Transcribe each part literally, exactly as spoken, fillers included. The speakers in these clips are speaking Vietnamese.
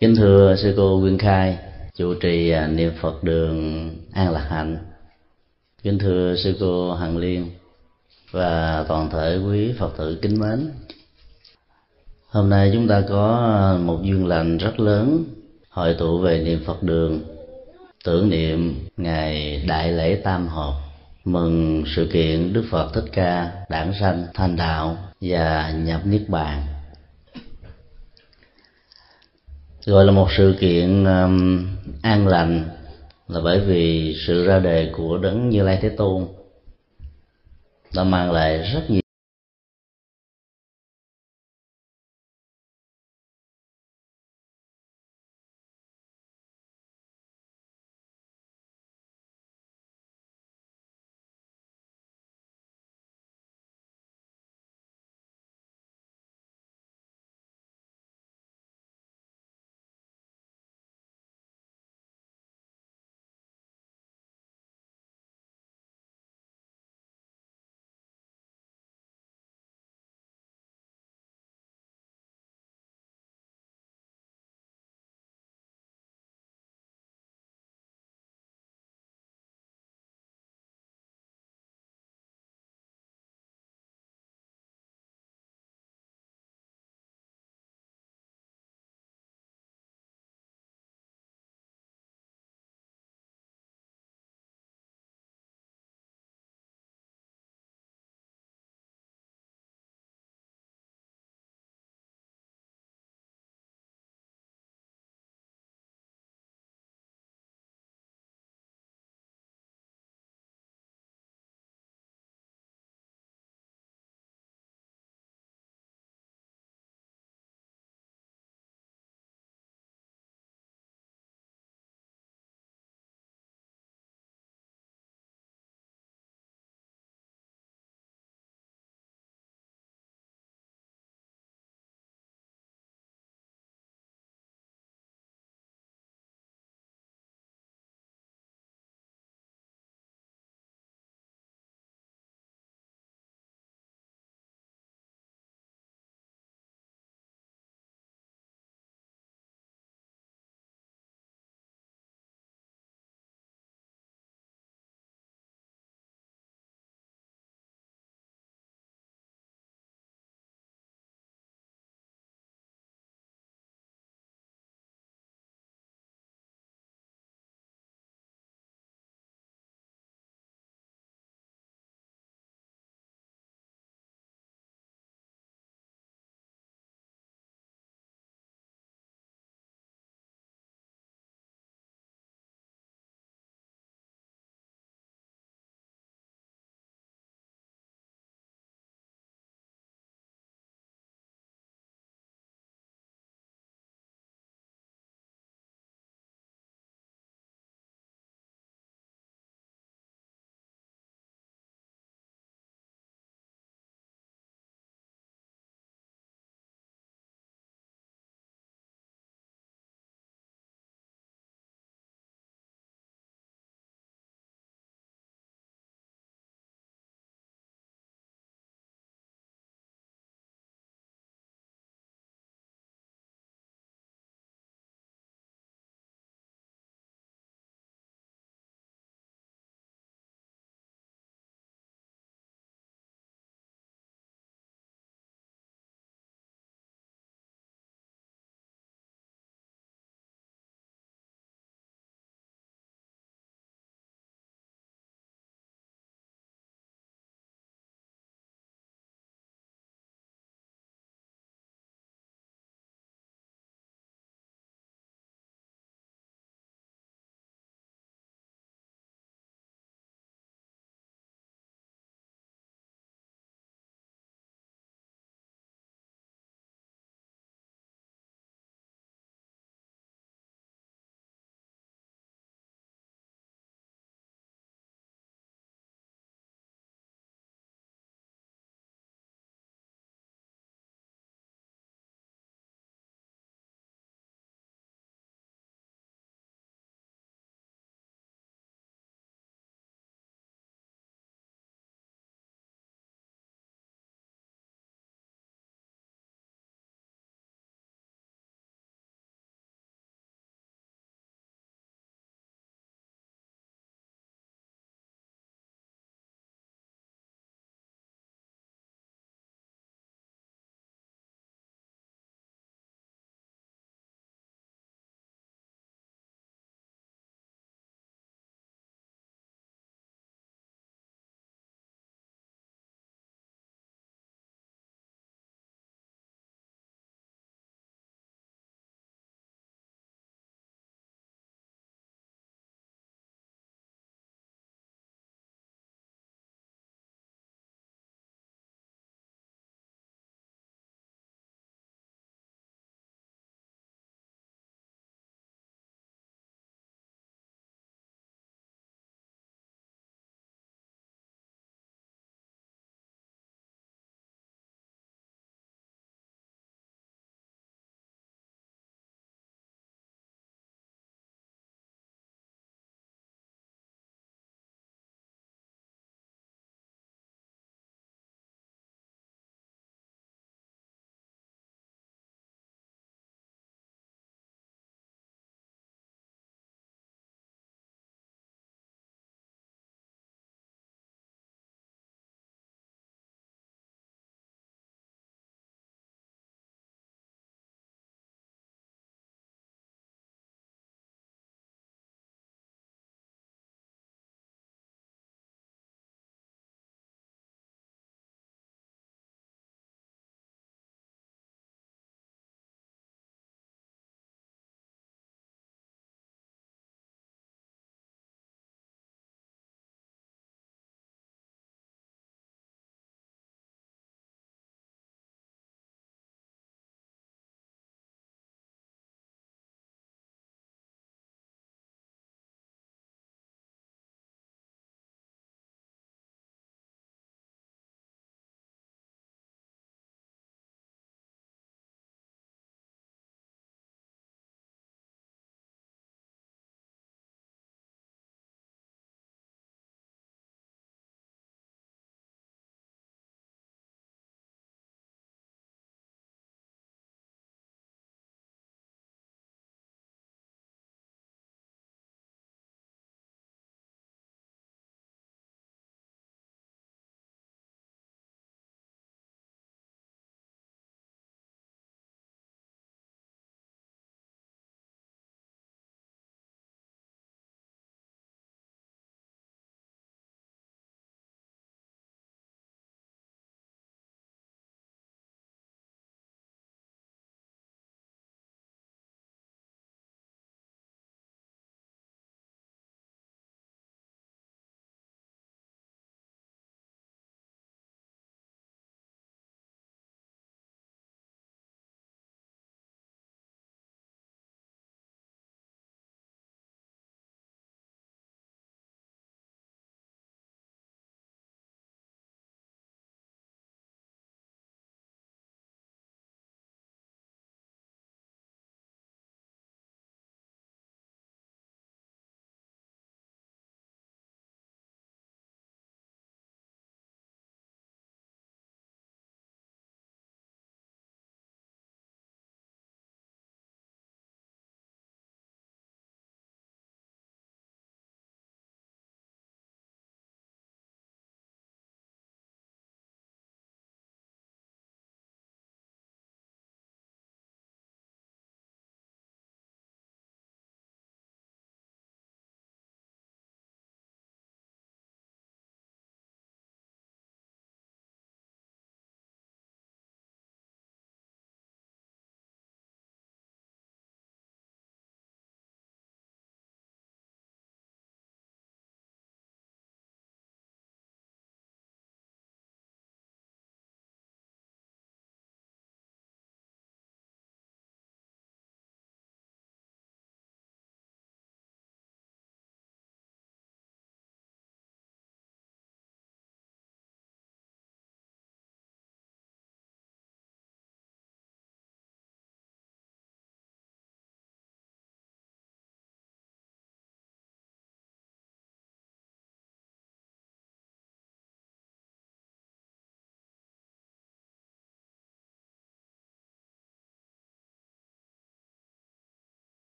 Kính thưa sư cô Nguyên Khai, chủ trì Niệm Phật Đường An Lạc Hạnh, kính thưa sư cô Hằng Liên và toàn thể quý Phật tử kính mến. Hôm nay chúng ta có một duyên lành rất lớn hội tụ về Niệm Phật Đường tưởng niệm ngày Đại lễ Tam Hợp, mừng sự kiện Đức Phật Thích Ca đản sanh thành đạo và nhập niết bàn. Gọi là một sự kiện um, an lành là bởi vì sự ra đề của Đấng Như Lai Thế Tôn đã mang lại rất nhiều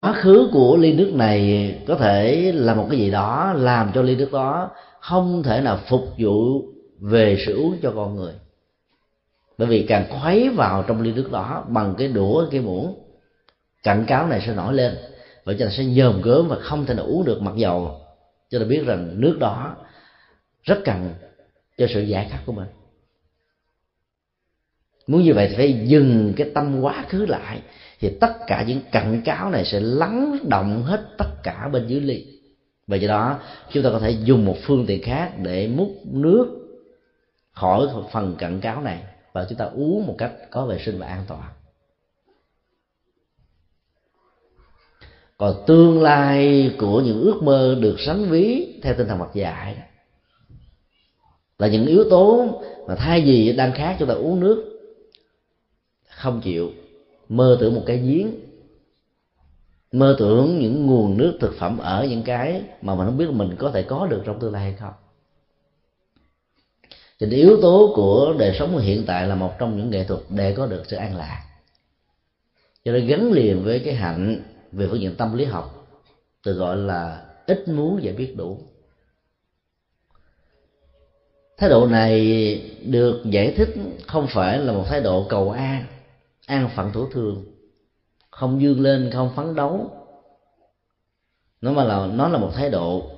Quá khứ của ly nước này có thể là một cái gì đó làm cho ly nước đó không thể nào phục vụ về sự uống cho con người, bởi vì càng khuấy vào trong ly nước đó bằng cái đũa, cái muỗng, cặn cáo này sẽ nổi lên, vậy cho nên sẽ nhòm gớm và không thể nào uống được. Mặc dầu cho nên biết rằng nước đó rất cần cho sự giải thoát của mình. Muốn như vậy thì phải dừng cái tâm quá khứ lại, thì tất cả những cặn cáo này sẽ lắng động hết tất cả bên dưới ly. Vậy do đó chúng ta có thể dùng một phương tiện khác để múc nước khỏi phần cặn cáo này, và chúng ta uống một cách có vệ sinh và an toàn. Còn tương lai của những ước mơ được sánh ví theo tinh thần Phật dạy là những yếu tố mà thay vì đang khát chúng ta uống nước, không chịu mơ tưởng một cái giếng, mơ tưởng những nguồn nước thực phẩm ở những cái mà mình không biết mình có thể có được trong tương lai hay không. Thì yếu tố của đời sống hiện tại là một trong những nghệ thuật để có được sự an lạc, cho nên gắn liền với cái hạnh về phương diện tâm lý học tự gọi là ít muốn và biết đủ. Thái độ này được giải thích không phải là một thái độ cầu an, an phận thủ thường, không vươn lên, không phấn đấu, nó mà là nó là một thái độ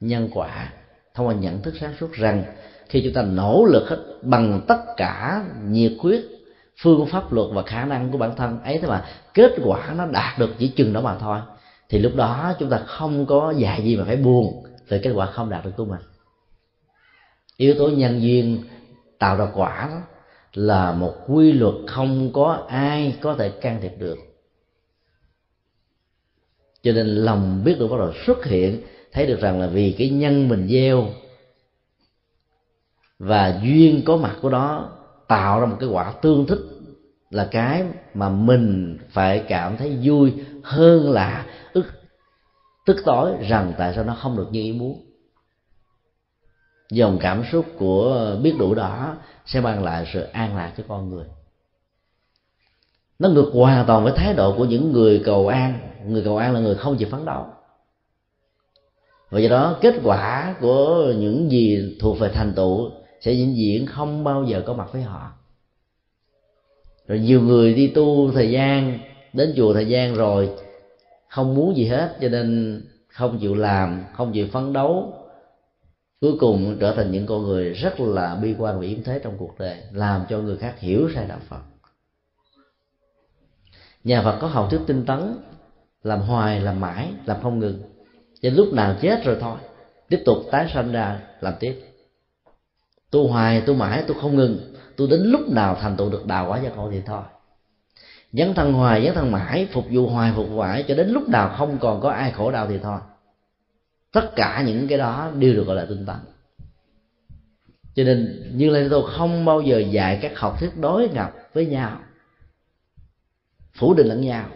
nhân quả, thông qua nhận thức sáng suốt rằng khi chúng ta nỗ lực hết bằng tất cả nhiệt huyết, phương pháp luật và khả năng của bản thân ấy, thế mà kết quả nó đạt được chỉ chừng đó mà thôi, thì lúc đó chúng ta không có dạy gì mà phải buồn về kết quả không đạt được của mình. Yếu tố nhân duyên tạo ra quả đó là một quy luật không có ai có thể can thiệp được, cho nên lòng biết được bắt đầu xuất hiện, thấy được rằng là vì cái nhân mình gieo và duyên có mặt của đó tạo ra một cái quả tương thích, là cái mà mình phải cảm thấy vui hơn là ức tức tối rằng tại sao nó không được như ý muốn. Dòng cảm xúc của biết đủ đó sẽ mang lại sự an lạc cho con người. Nó ngược hoàn toàn với thái độ của những người cầu an. Người cầu an là người không chịu phấn đấu, và do đó kết quả của những gì thuộc về thành tựu sẽ vĩnh viễn không bao giờ có mặt với họ. Rồi nhiều người đi tu thời gian, đến chùa thời gian rồi không muốn gì hết, cho nên không chịu làm, không chịu phấn đấu, cuối cùng trở thành những con người rất là bi quan và yếm thế trong cuộc đời, làm cho người khác hiểu sai đạo Phật. Nhà Phật có học thuyết tinh tấn, làm hoài, làm mãi, làm không ngừng, đến lúc nào chết rồi thôi tiếp tục tái sanh ra làm tiếp. Tu hoài, tu mãi, tu không ngừng, tu đến lúc nào thành tựu được đào quả giác ngộ thì thôi. Dấn thân hoài, dấn thân mãi, phục vụ hoài, phục vụ mãi, cho đến lúc nào không còn có ai khổ đau thì thôi. Tất cả những cái đó đều được gọi là tinh tấn. Cho nên Như Lai Tôi không bao giờ dạy các học thuyết đối ngập với nhau, phủ định lẫn nhau.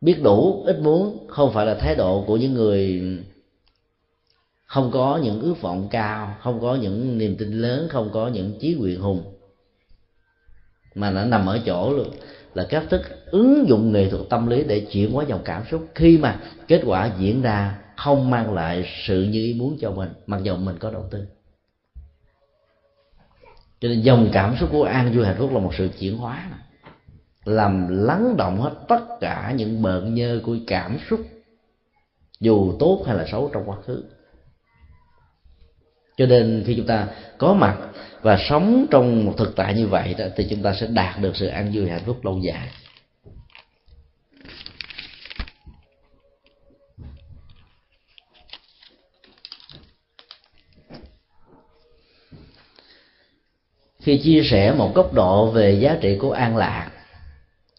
Biết đủ, ít muốn không phải là thái độ của những người không có những ước vọng cao, không có những niềm tin lớn, không có những chí nguyện hùng, mà nó nằm ở chỗ luôn là cách thức ứng dụng nghệ thuật tâm lý để chuyển hóa dòng cảm xúc khi mà kết quả diễn ra không mang lại sự như ý muốn cho mình, mặc dù mình có đầu tư. Cho nên dòng cảm xúc của an vui hạnh phúc là một sự chuyển hóa, làm lắng động hết tất cả những bợn nhơ của cảm xúc dù tốt hay là xấu trong quá khứ. Cho nên khi chúng ta có mặt và sống trong một thực tại như vậy đó, thì chúng ta sẽ đạt được sự an vui hạnh phúc lâu dài. Khi chia sẻ một góc độ về giá trị của an lạc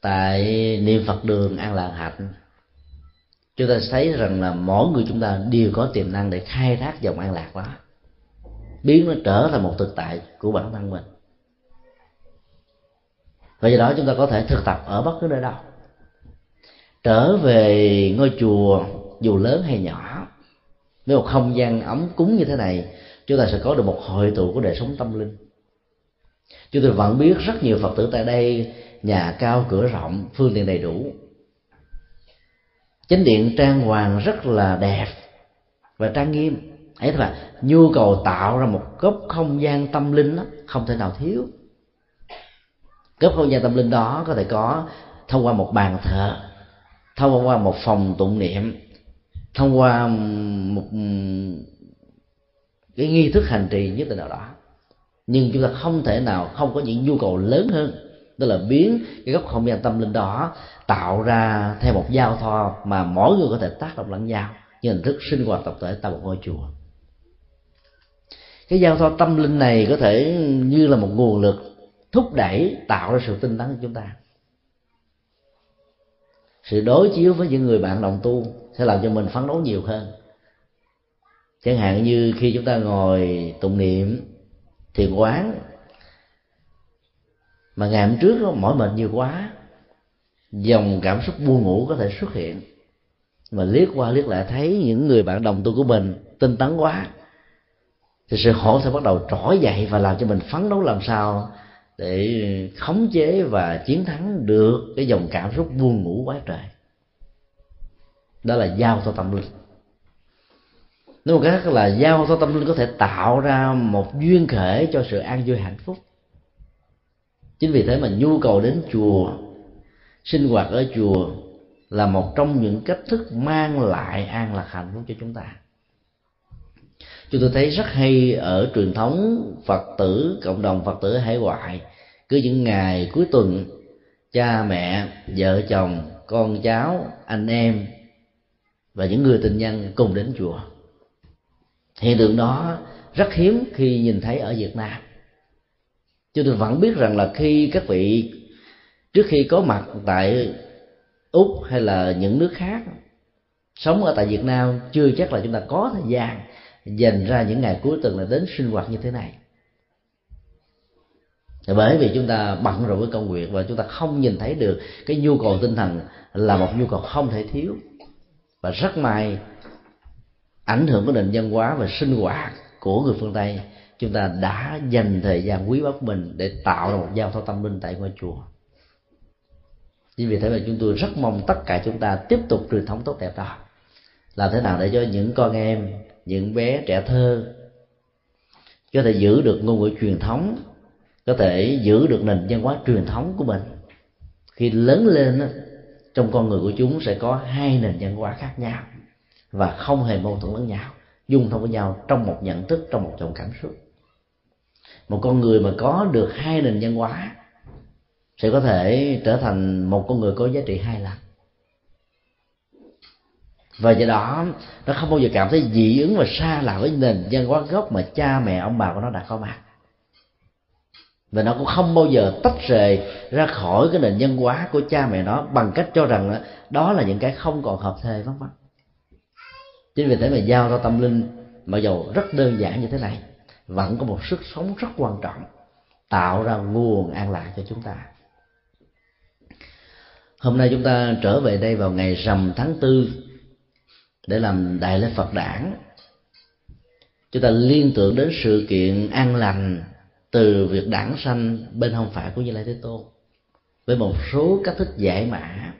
tại Niệm Phật Đường An Lạc Hạnh, chúng ta thấy rằng là mỗi người chúng ta đều có tiềm năng để khai thác dòng an lạc đó, biến nó trở thành một thực tại của bản thân mình. Và do đó chúng ta có thể thực tập ở bất cứ nơi đâu. Trở về ngôi chùa dù lớn hay nhỏ, với một không gian ấm cúng như thế này, chúng ta sẽ có được một hội tụ của đời sống tâm linh. Chúng tôi vẫn biết rất nhiều Phật tử tại đây, nhà cao cửa rộng, phương tiện đầy đủ, Chánh điện trang hoàng rất là đẹp và trang nghiêm ấy, là nhu cầu tạo ra một góc không gian tâm linh đó, không thể nào thiếu. Góc không gian tâm linh đó có thể có thông qua một bàn thờ, thông qua một phòng tụng niệm, thông qua một cái nghi thức hành trì nhất định nào đó, nhưng chúng ta không thể nào không có những nhu cầu lớn hơn, tức là biến cái góc không gian tâm linh đó tạo ra theo một giao thoa mà mỗi người có thể tác động lẫn nhau, như hình thức sinh hoạt tập thể tại một ngôi chùa. Cái giao thoa tâm linh này có thể như là một nguồn lực thúc đẩy tạo ra sự tinh tấn của chúng ta. Sự đối chiếu với những người bạn đồng tu sẽ làm cho mình phấn đấu nhiều hơn. Chẳng hạn như khi chúng ta ngồi tụng niệm thiền quán, mà ngày hôm trước đó, mỏi mệt nhiều quá, dòng cảm xúc buồn ngủ có thể xuất hiện, mà liếc qua liếc lại thấy những người bạn đồng tu của mình tinh tấn quá, thì sự khổ sẽ bắt đầu trỗi dậy và làm cho mình phấn đấu làm sao để khống chế và chiến thắng được cái dòng cảm xúc buồn ngủ quá trời. Đó là giao thoa tâm linh. Nói một cách khác là giao thoa tâm linh có thể tạo ra một duyên khởi cho sự an vui hạnh phúc. Chính vì thế mà nhu cầu đến chùa, sinh hoạt ở chùa là một trong những cách thức mang lại an lạc hạnh phúc cho chúng ta. Chúng tôi thấy rất hay ở truyền thống Phật tử, cộng đồng Phật tử hải ngoại, cứ những ngày cuối tuần, cha mẹ, vợ chồng, con cháu, anh em và những người tình nhân cùng đến chùa. Hiện tượng đó rất hiếm khi nhìn thấy ở Việt Nam. Chúng tôi vẫn biết rằng là khi các vị trước khi có mặt tại Úc hay là những nước khác, sống ở tại Việt Nam chưa chắc là chúng ta có thời gian dành ra những ngày cuối tuần là đến sinh hoạt như thế này. Bởi vì chúng ta bận rộn với công việc và chúng ta không nhìn thấy được cái nhu cầu tinh thần là một nhu cầu không thể thiếu. Và rất may ảnh hưởng của nền văn hóa và sinh hoạt của người phương Tây, chúng ta đã dành thời gian quý báu của mình để tạo ra một giao thoa tâm linh tại ngôi chùa. Chính vì thế mà chúng tôi rất mong tất cả chúng ta tiếp tục truyền thống tốt đẹp đó. Làm thế nào để cho những con em, những bé trẻ thơ có thể giữ được ngôn ngữ truyền thống, có thể giữ được nền văn hóa truyền thống của mình. Khi lớn lên, trong con người của chúng sẽ có hai nền văn hóa khác nhau và không hề mâu thuẫn lẫn nhau, dung thông với nhau trong một nhận thức, trong một dòng cảm xúc. Một con người mà có được hai nền văn hóa sẽ có thể trở thành một con người có giá trị hai lần. Và do đó nó không bao giờ cảm thấy dị ứng và xa lạ với nền văn hóa gốc mà cha mẹ ông bà của nó đã có mặt. Và nó cũng không bao giờ tách rời ra khỏi cái nền văn hóa của cha mẹ nó bằng cách cho rằng đó là những cái không còn hợp thề vân vân. Chính vì thế mà giao thoa tâm linh mặc dù rất đơn giản như thế này vẫn có một sức sống rất quan trọng, tạo ra nguồn an lạc cho chúng ta. Hôm nay chúng ta trở về đây vào ngày rằm tháng tư để làm đại lễ Phật đản. Chúng ta liên tưởng đến sự kiện an lành từ việc đản sanh bên hông phải của Như Lai Thế Tôn, với một số cách thức giải mã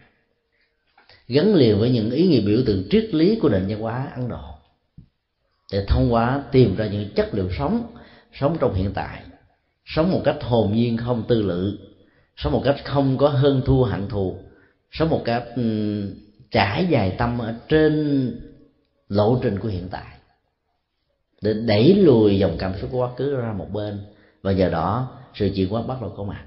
gắn liền với những ý nghĩa biểu tượng triết lý của nền văn hóa Ấn Độ, để thông qua tìm ra những chất liệu sống, sống trong hiện tại, sống một cách hồn nhiên không tư lự, sống một cách không có hơn thua hận thù, sống một cách trải dài tâm ở trên lộ trình của hiện tại, để đẩy lùi dòng cảm xúc của quá khứ ra một bên. Và giờ đó sự chuyển hóa bắt đầu có mặt,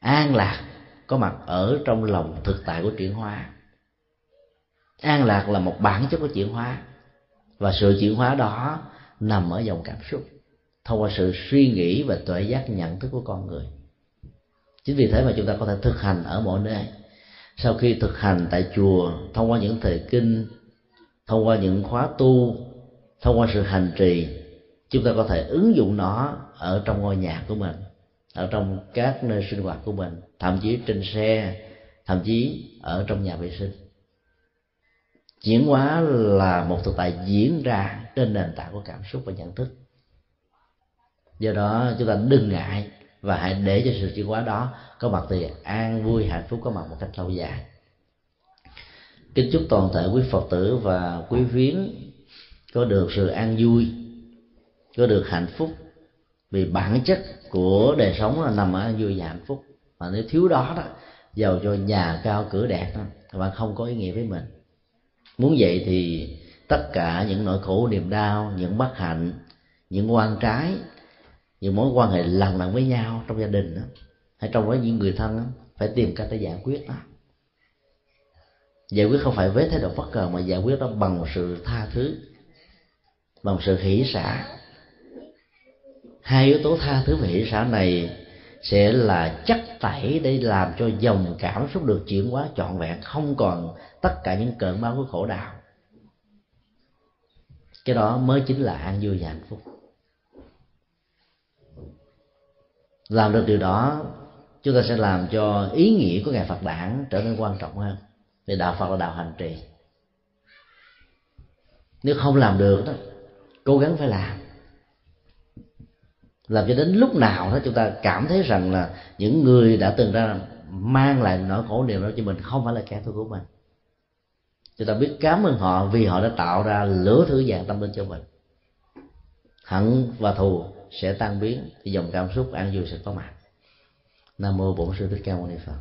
an lạc có mặt ở trong lòng thực tại của chuyển hóa. An lạc là một bản chất của chuyển hóa, và sự chuyển hóa đó nằm ở dòng cảm xúc, thông qua sự suy nghĩ và tuệ giác nhận thức của con người. Chính vì thế mà chúng ta có thể thực hành ở mọi nơi. Sau khi thực hành tại chùa, thông qua những thời kinh, thông qua những khóa tu, thông qua sự hành trì, chúng ta có thể ứng dụng nó ở trong ngôi nhà của mình, ở trong các nơi sinh hoạt của mình, thậm chí trên xe, thậm chí ở trong nhà vệ sinh. Chuyển hóa là một thực tại diễn ra trên nền tảng của cảm xúc và nhận thức. Do đó chúng ta đừng ngại và hãy để cho sự chuyển hóa đó có mặt, thì an vui hạnh phúc có mặt một cách lâu dài. Kính chúc toàn thể quý Phật tử và quý viếng có được sự an vui, có được hạnh phúc, vì bản chất của đời sống là nằm ở an vui và hạnh phúc. Mà nếu thiếu đó đó, giàu cho nhà cao cửa đẹp đó, các bạn không có ý nghĩa với mình. Muốn vậy thì tất cả những nỗi khổ niềm đau, những bất hạnh, những oan trái, những mối quan hệ lằng lằng với nhau trong gia đình đó, hay trong đó những người thân đó, phải tìm cách để giải quyết đó. Giải quyết không phải với thái độ bất ngờ, mà giải quyết đó bằng sự tha thứ, bằng sự hỷ xả. Hai yếu tố tha thứ và hỷ xả này sẽ là chất tẩy để làm cho dòng cảm xúc được chuyển hóa trọn vẹn, không còn tất cả những cơn bão của khổ đau. Cái đó mới chính là an vui và hạnh phúc. Làm được điều đó, chúng ta sẽ làm cho ý nghĩa của Ngài Phật Đản trở nên quan trọng hơn. Vì đạo Phật là đạo hành trì. Nếu không làm được đó, cố gắng phải làm. Làm cho đến lúc nào đó chúng ta cảm thấy rằng là những người đã từng ra mang lại nỗi khổ niềm đó cho mình không phải là kẻ thù của mình. Chúng ta biết cảm ơn họ vì họ đã tạo ra lửa thứ vàng tâm linh cho mình. Hận và thù sẽ tan biến, thì dòng cảm xúc an vui sẽ có mặt. Nam mô Bổn Sư Thích Ca Mâu Ni Phật.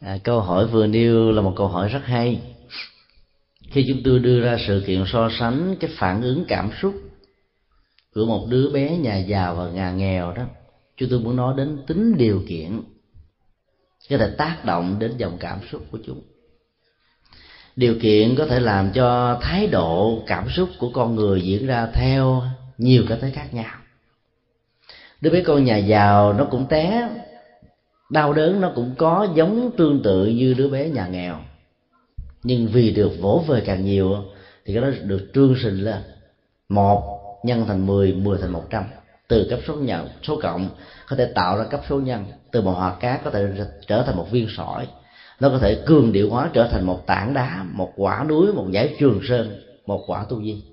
À, câu hỏi vừa nêu là một câu hỏi rất hay. Khi chúng tôi đưa ra sự kiện so sánh cái phản ứng cảm xúc của một đứa bé nhà giàu và nhà nghèo đó, chúng tôi muốn nói đến tính điều kiện có thể tác động đến dòng cảm xúc của chúng. Điều kiện có thể làm cho thái độ cảm xúc của con người diễn ra theo nhiều cái thế khác nhau. Đứa bé con nhà giàu nó cũng té, đau đớn nó cũng có, giống tương tự như đứa bé nhà nghèo, nhưng vì được vỗ về càng nhiều thì cái đó được trương sinh lên. Một nhân thành mười, mười thành một trăm. Từ cấp số nhân, số cộng có thể tạo ra cấp số nhân. Từ một hạt cát có thể trở thành một viên sỏi. Nó có thể cường điệu hóa trở thành một tảng đá, một quả núi, một dải Trường Sơn, một quả Tu Di.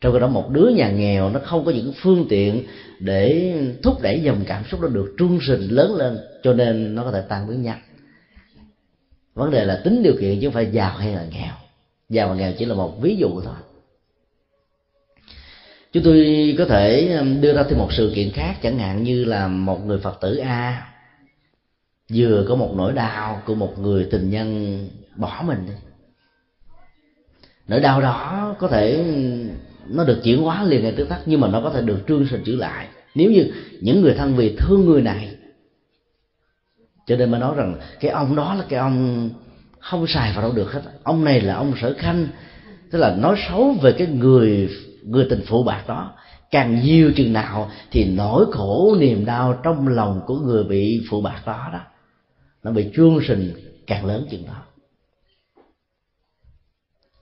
Trong cái đó một đứa nhà nghèo nó không có những phương tiện để thúc đẩy dòng cảm xúc nó được trương sinh lớn lên, cho nên nó có thể tan biến nhanh. Vấn đề là tính điều kiện chứ không phải giàu hay là nghèo. Giàu và nghèo chỉ là một ví dụ thôi. Chúng tôi có thể đưa ra thêm một sự kiện khác, chẳng hạn như là một người Phật tử A vừa có một nỗi đau của một người tình nhân bỏ mình đi. Nỗi đau đó có thể nó được chuyển hóa liền ngay tức khắc, nhưng mà nó có thể được trương sinh trở lại nếu như những người thân vì thương người này. Cho nên mới nói rằng cái ông đó là cái ông không xài vào đâu được hết, ông này là ông sở khanh, tức là nói xấu về cái người người tình phụ bạc đó. Càng nhiều chừng nào thì nỗi khổ niềm đau trong lòng của người bị phụ bạc đó đó nó bị trương sinh càng lớn chừng đó.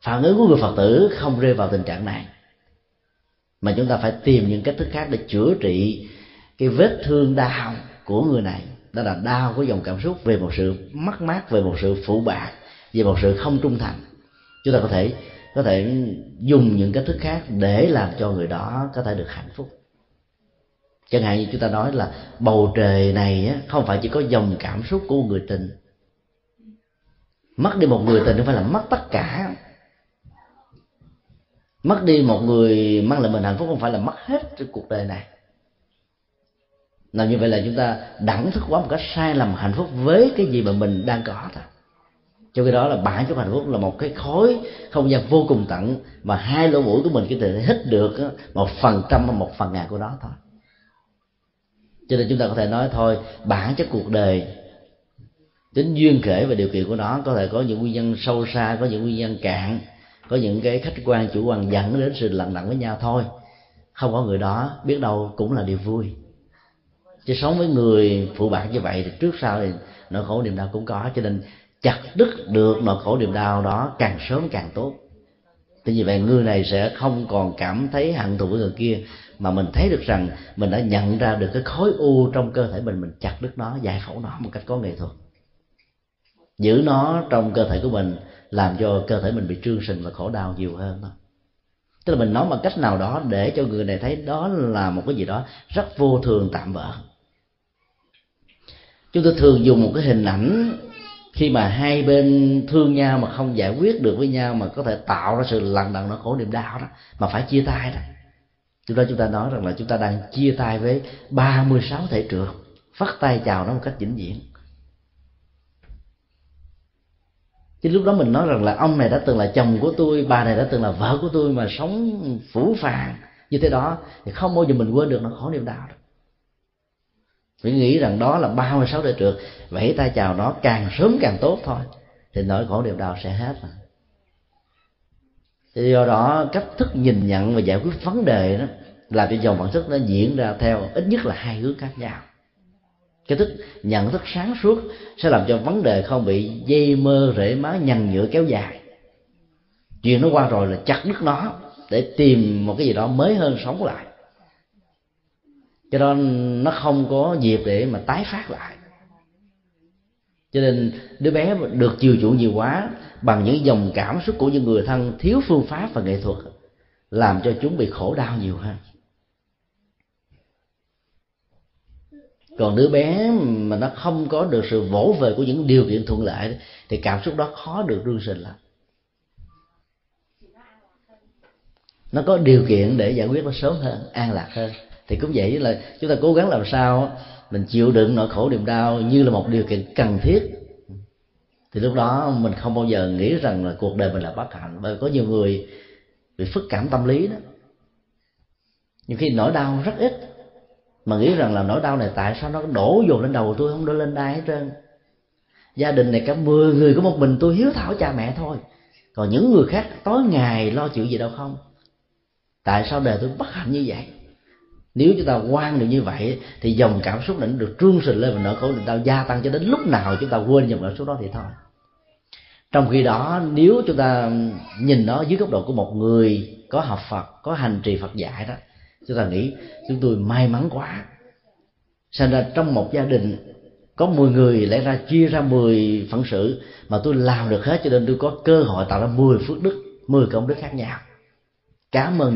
Phản ứng của người Phật tử không rơi vào tình trạng này, mà chúng ta phải tìm những cách thức khác để chữa trị cái vết thương đau của người này. Đó là đau của dòng cảm xúc về một sự mất mát, về một sự phụ bạc, về một sự không trung thành. Chúng ta có thể có thể dùng những cách thức khác để làm cho người đó có thể được hạnh phúc. Chẳng hạn như chúng ta nói là bầu trời này không phải chỉ có dòng cảm xúc của người tình. Mất đi một người tình không phải là mất tất cả. Mất đi một người mang lại mình hạnh phúc không phải là mất hết cuộc đời này. Làm như vậy là chúng ta đẳng thức quá một cách sai lầm hạnh phúc với cái gì mà mình đang có thôi. Trong cái đó là bản chất hạnh phúc là một cái khối không gian vô cùng tận, mà hai lỗ mũi của mình có thể hít được một phần trăm và một phần ngàn của đó thôi. Cho nên chúng ta có thể nói thôi, bản chất cuộc đời, tính duyên khể và điều kiện của nó có thể có những nguyên nhân sâu xa, có những nguyên nhân cạn, có những cái khách quan chủ quan dẫn đến sự lận đận với nhau thôi. Không có người đó biết đâu cũng là điều vui. Chứ sống với người phụ bạc như vậy thì trước sau thì nỗi khổ niềm đau cũng có. Cho nên chặt đứt được nỗi khổ niềm đau đó càng sớm càng tốt. Thì như vậy người này sẽ không còn cảm thấy hận thù với người kia, mà mình thấy được rằng mình đã nhận ra được cái khối u trong cơ thể mình, mình chặt đứt nó, giải phẫu nó một cách có nghệ thuật. Giữ nó trong cơ thể của mình làm cho cơ thể mình bị trương sình và khổ đau nhiều hơn thôi. Tức là mình nói bằng cách nào đó để cho người này thấy đó là một cái gì đó rất vô thường, tạm bỡ. Chúng tôi thường dùng một cái hình ảnh khi mà hai bên thương nhau mà không giải quyết được với nhau, mà có thể tạo ra sự lận đận, nó khổ niềm đau đó, mà phải chia tay đó. Chúng ta chúng ta nói rằng là chúng ta đang chia tay với ba mươi sáu thể trượt, phất tay chào nó một cách vĩnh viễn. Chứ lúc đó mình nói rằng là ông này đã từng là chồng của tôi, bà này đã từng là vợ của tôi mà sống phũ phàng như thế đó, thì không bao giờ mình quên được nó khổ niềm đau đó. Phải nghĩ rằng đó là ba mươi sáu đời trượt, vẫy tay chào nó càng sớm càng tốt thôi, thì nỗi khổ niềm đau sẽ hết rồi. Thì do đó cách thức nhìn nhận và giải quyết vấn đề đó làm cho dòng bản thức nó diễn ra theo ít nhất là hai hướng khác nhau. Cái thức nhận thức sáng suốt sẽ làm cho vấn đề không bị dây mơ rễ má nhằn nhựa kéo dài. Chuyện nó qua rồi là chặt đứt nó để tìm một cái gì đó mới hơn sống lại, cho đó nó không có dịp để mà tái phát lại. Cho nên đứa bé được chiều chuộng nhiều quá bằng những dòng cảm xúc của những người thân thiếu phương pháp và nghệ thuật, làm cho chúng bị khổ đau nhiều hơn. Còn đứa bé mà nó không có được sự vỗ về của những điều kiện thuận lợi thì cảm xúc đó khó được rương sình lắm. Nó có điều kiện để giải quyết nó sớm hơn, an lạc hơn. Thì cũng vậy, là chúng ta cố gắng làm sao mình chịu đựng nỗi khổ niềm đau như là một điều kiện cần thiết, thì lúc đó mình không bao giờ nghĩ rằng là cuộc đời mình là bất hạnh. Bởi vì có nhiều người bị phức cảm tâm lý đó, nhưng khi nỗi đau rất ít mà nghĩ rằng là nỗi đau này tại sao nó đổ dồn lên đầu tôi, không đổ lên ai hết trơn. Gia đình này cả mười người có một mình tôi hiếu thảo cha mẹ thôi, còn những người khác tối ngày lo chịu gì đâu không. Tại sao đời tôi bất hạnh như vậy? Nếu chúng ta quan niệm như vậy thì dòng cảm xúc định được trương sình lên và nỗi khổ niềm đau gia tăng cho đến lúc nào chúng ta quên dòng cảm xúc đó thì thôi. Trong khi đó, nếu chúng ta nhìn nó dưới góc độ của một người có học Phật, có hành trì Phật dạy đó, chúng ta nghĩ chúng tôi may mắn quá. Sinh ra trong một gia đình có mười người, lẽ ra chia ra mười phận sự mà tôi làm được hết, cho nên tôi có cơ hội tạo ra mười phước đức, mười công đức khác nhau. Cảm ơn.